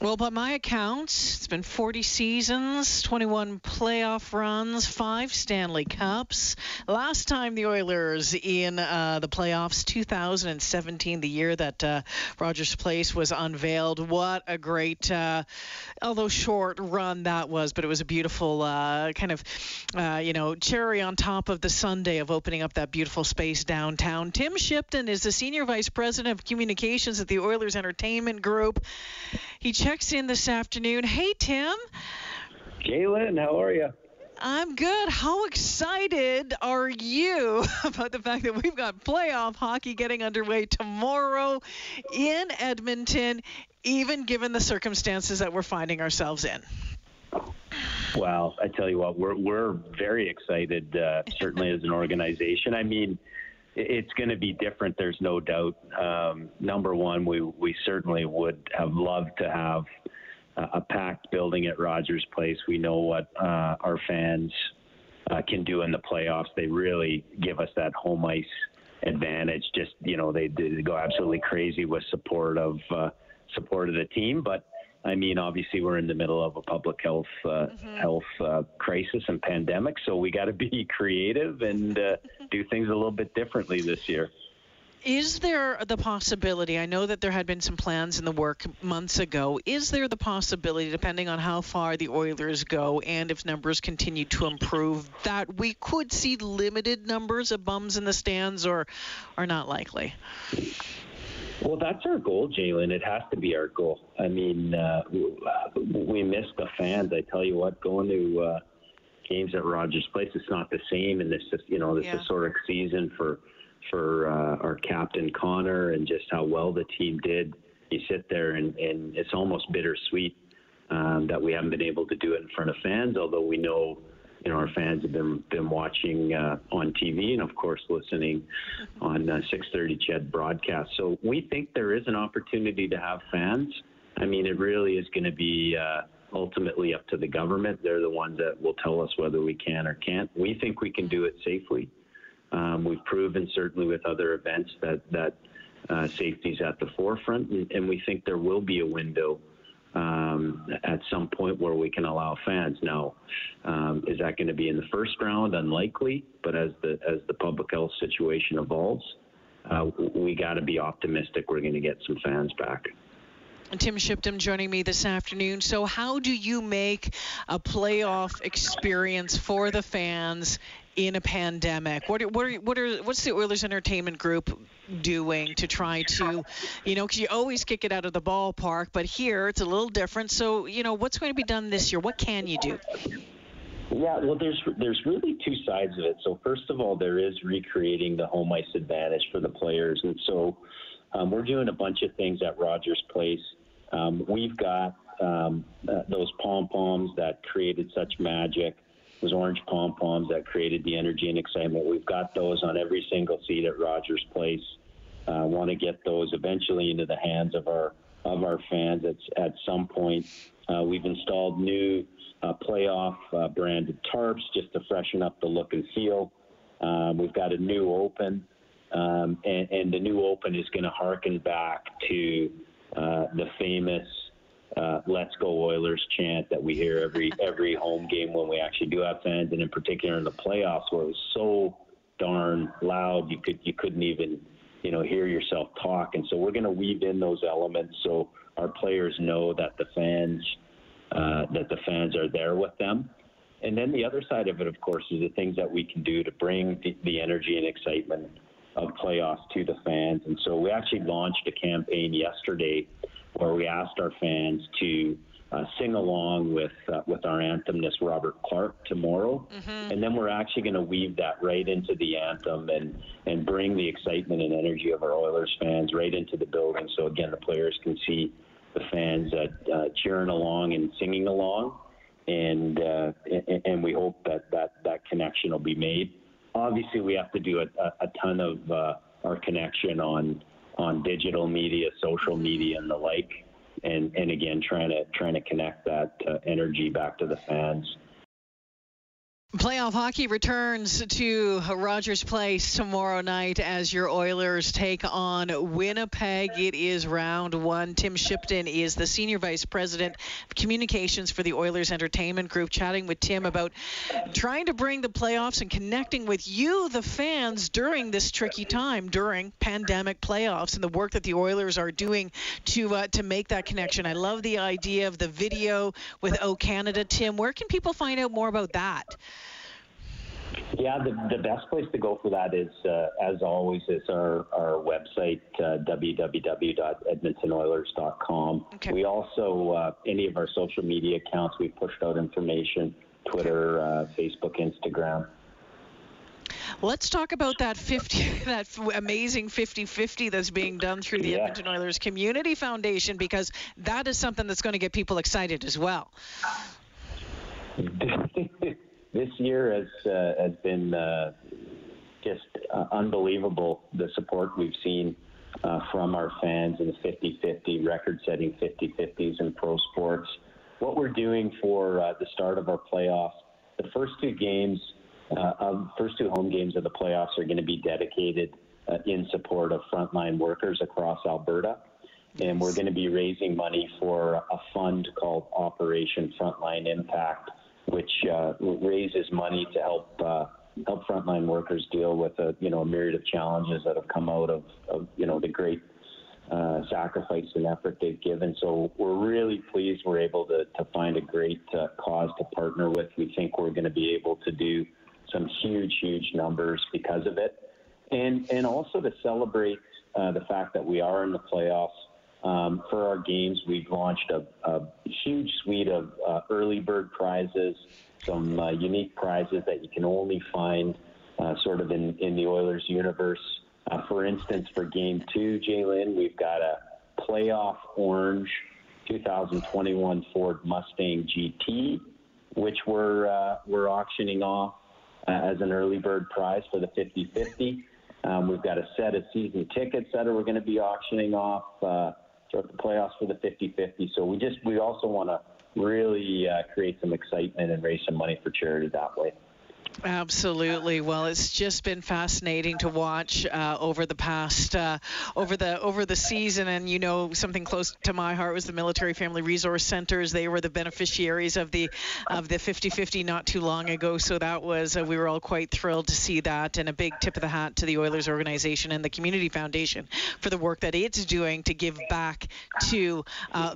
Well, by my account, it's been 40 seasons, 21 playoff runs, 5 Stanley Cups. Last time the Oilers in the playoffs, 2017, the year that Rogers Place was unveiled. What a great, although short run that was, but it was a beautiful cherry on top of the sundae of opening up that beautiful space downtown. Tim Shipton is the Senior Vice President of Communications at the Oilers Entertainment Group. He checks in this afternoon. Hey, Tim. Jalen, how are you? I'm good. How excited are you about the fact that we've got playoff hockey getting underway tomorrow in Edmonton, even given the circumstances that we're finding ourselves in? Well, I tell you what, we're very excited, certainly as an organization. I mean, it's going to be different. There's no doubt. Number one, we certainly would have loved to have a packed building at Rogers Place. We know what our fans can do in the playoffs. They really give us that home ice advantage. Just, you know, they go absolutely crazy with support of the team. But I mean, obviously, we're in the middle of a public health crisis and pandemic, so we got to be creative and do things a little bit differently this year. Is there the possibility, I know that there had been some plans in the work months ago, is there the possibility, depending on how far the Oilers go and if numbers continue to improve, that we could see limited numbers of bums in the stands, or are not likely? Well, that's our goal, Jalen. It has to be our goal. I mean, we miss the fans. I tell you what, going to games at Rogers Place, it's not the same. And this historic season for our captain Connor and just how well the team did. You sit there and it's almost bittersweet that we haven't been able to do it in front of fans. Although we know, you know, our fans have been watching on TV and, of course, listening on 630 Ched broadcast. So we think there is an opportunity to have fans. I mean, it really is going to be ultimately up to the government. They're the ones that will tell us whether we can or can't. We think we can do it safely. We've proven, certainly with other events, that safety's at the forefront, and we think there will be a window at some point where we can allow fans. Now, is that going to be in the first round? Unlikely, but as the public health situation evolves, we got to be optimistic we're going to get some fans back. Tim Shipton joining me this afternoon. So how do you make a playoff experience for the fans in a pandemic? What's the Oilers Entertainment Group doing to try to, you know, because you always kick it out of the ballpark, but here it's a little different. So, you know, what's going to be done this year? What can you do? Yeah, well, there's really two sides of it. So first of all, there is recreating the home ice advantage for the players. And so we're doing a bunch of things at Rogers Place. We've got those pom-poms that created such magic. Those orange pom-poms that created the energy and excitement. We've got those on every single seat at Rogers Place. I want to get those eventually into the hands of our fans at some point. We've installed new playoff branded tarps just to freshen up the look and feel. We've got a new open, and the new open is going to harken back to the famous "Let's Go Oilers" chant that we hear every home game when we actually do have fans, and in particular in the playoffs where it was so darn loud you couldn't even, you know, hear yourself talk. And so we're going to weave in those elements so our players know that the fans are there with them. And then the other side of it, of course, is the things that we can do to bring the energy and excitement of playoffs to the fans. And so we actually launched a campaign yesterday where we asked our fans to sing along with our anthem, this Robert Clark, tomorrow. Mm-hmm. And then we're actually going to weave that right into the anthem and bring the excitement and energy of our Oilers fans right into the building. So, again, the players can see the fans cheering along and singing along. And we hope that connection will be made. Obviously, we have to do a ton of our connection on digital media, social media, and the like, and again, trying to connect that energy back to the fans. Playoff hockey returns to Rogers Place tomorrow night as your Oilers take on Winnipeg. It is round one. Tim Shipton is the Senior Vice President of Communications for the Oilers Entertainment Group, chatting with Tim about trying to bring the playoffs and connecting with you, the fans, during this tricky time, during pandemic playoffs, and the work that the Oilers are doing to make that connection. I love the idea of the video with O Canada. Tim, where can people find out more about that? Yeah, the best place to go for that is, as always, is our website, www.edmontonoilers.com. Okay. We also, any of our social media accounts, we've pushed out information, Twitter, Facebook, Instagram. Let's talk about that amazing 50-50 that's being done through the Edmonton Oilers Community Foundation, because that is something that's going to get people excited as well. This year has been just unbelievable, the support we've seen from our fans in the 50-50, record-setting 50-50s in pro sports. What we're doing for the start of our playoffs, the first two home games of the playoffs are going to be dedicated in support of frontline workers across Alberta. And we're going to be raising money for a fund called Operation Frontline Impact, which raises money to help frontline workers deal with a myriad of challenges that have come out of the great sacrifice and effort they've given. So we're really pleased we're able to find a great cause to partner with. We think we're going to be able to do some huge numbers because of it, and also to celebrate the fact that we are in the playoffs. For our games, we've launched a huge suite of early bird prizes, some unique prizes that you can only find sort of in the Oilers universe. For instance, for Game 2, Jalen, we've got a playoff orange 2021 Ford Mustang GT, which we're auctioning off as an early bird prize for the 50-50. We've got a set of season tickets that we're going to be auctioning off throughout the playoffs for the 50-50. So we also want to really create some excitement and raise some money for charity that way. Absolutely. Well, it's just been fascinating to watch over the season, and something close to my heart was the Military Family Resource Centers. They were the beneficiaries of the 50-50 not too long ago, so that was we were all quite thrilled to see that, and a big tip of the hat to the Oilers organization and the Community Foundation for the work that it's doing to give back to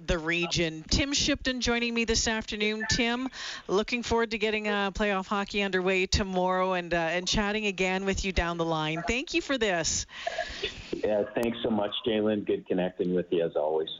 the region. Tim Shipton joining me this afternoon. Tim, looking forward to getting playoff hockey underway tomorrow and chatting again with you down the line. Thank you for this. Yeah, thanks so much, Jalen. Good connecting with you as always.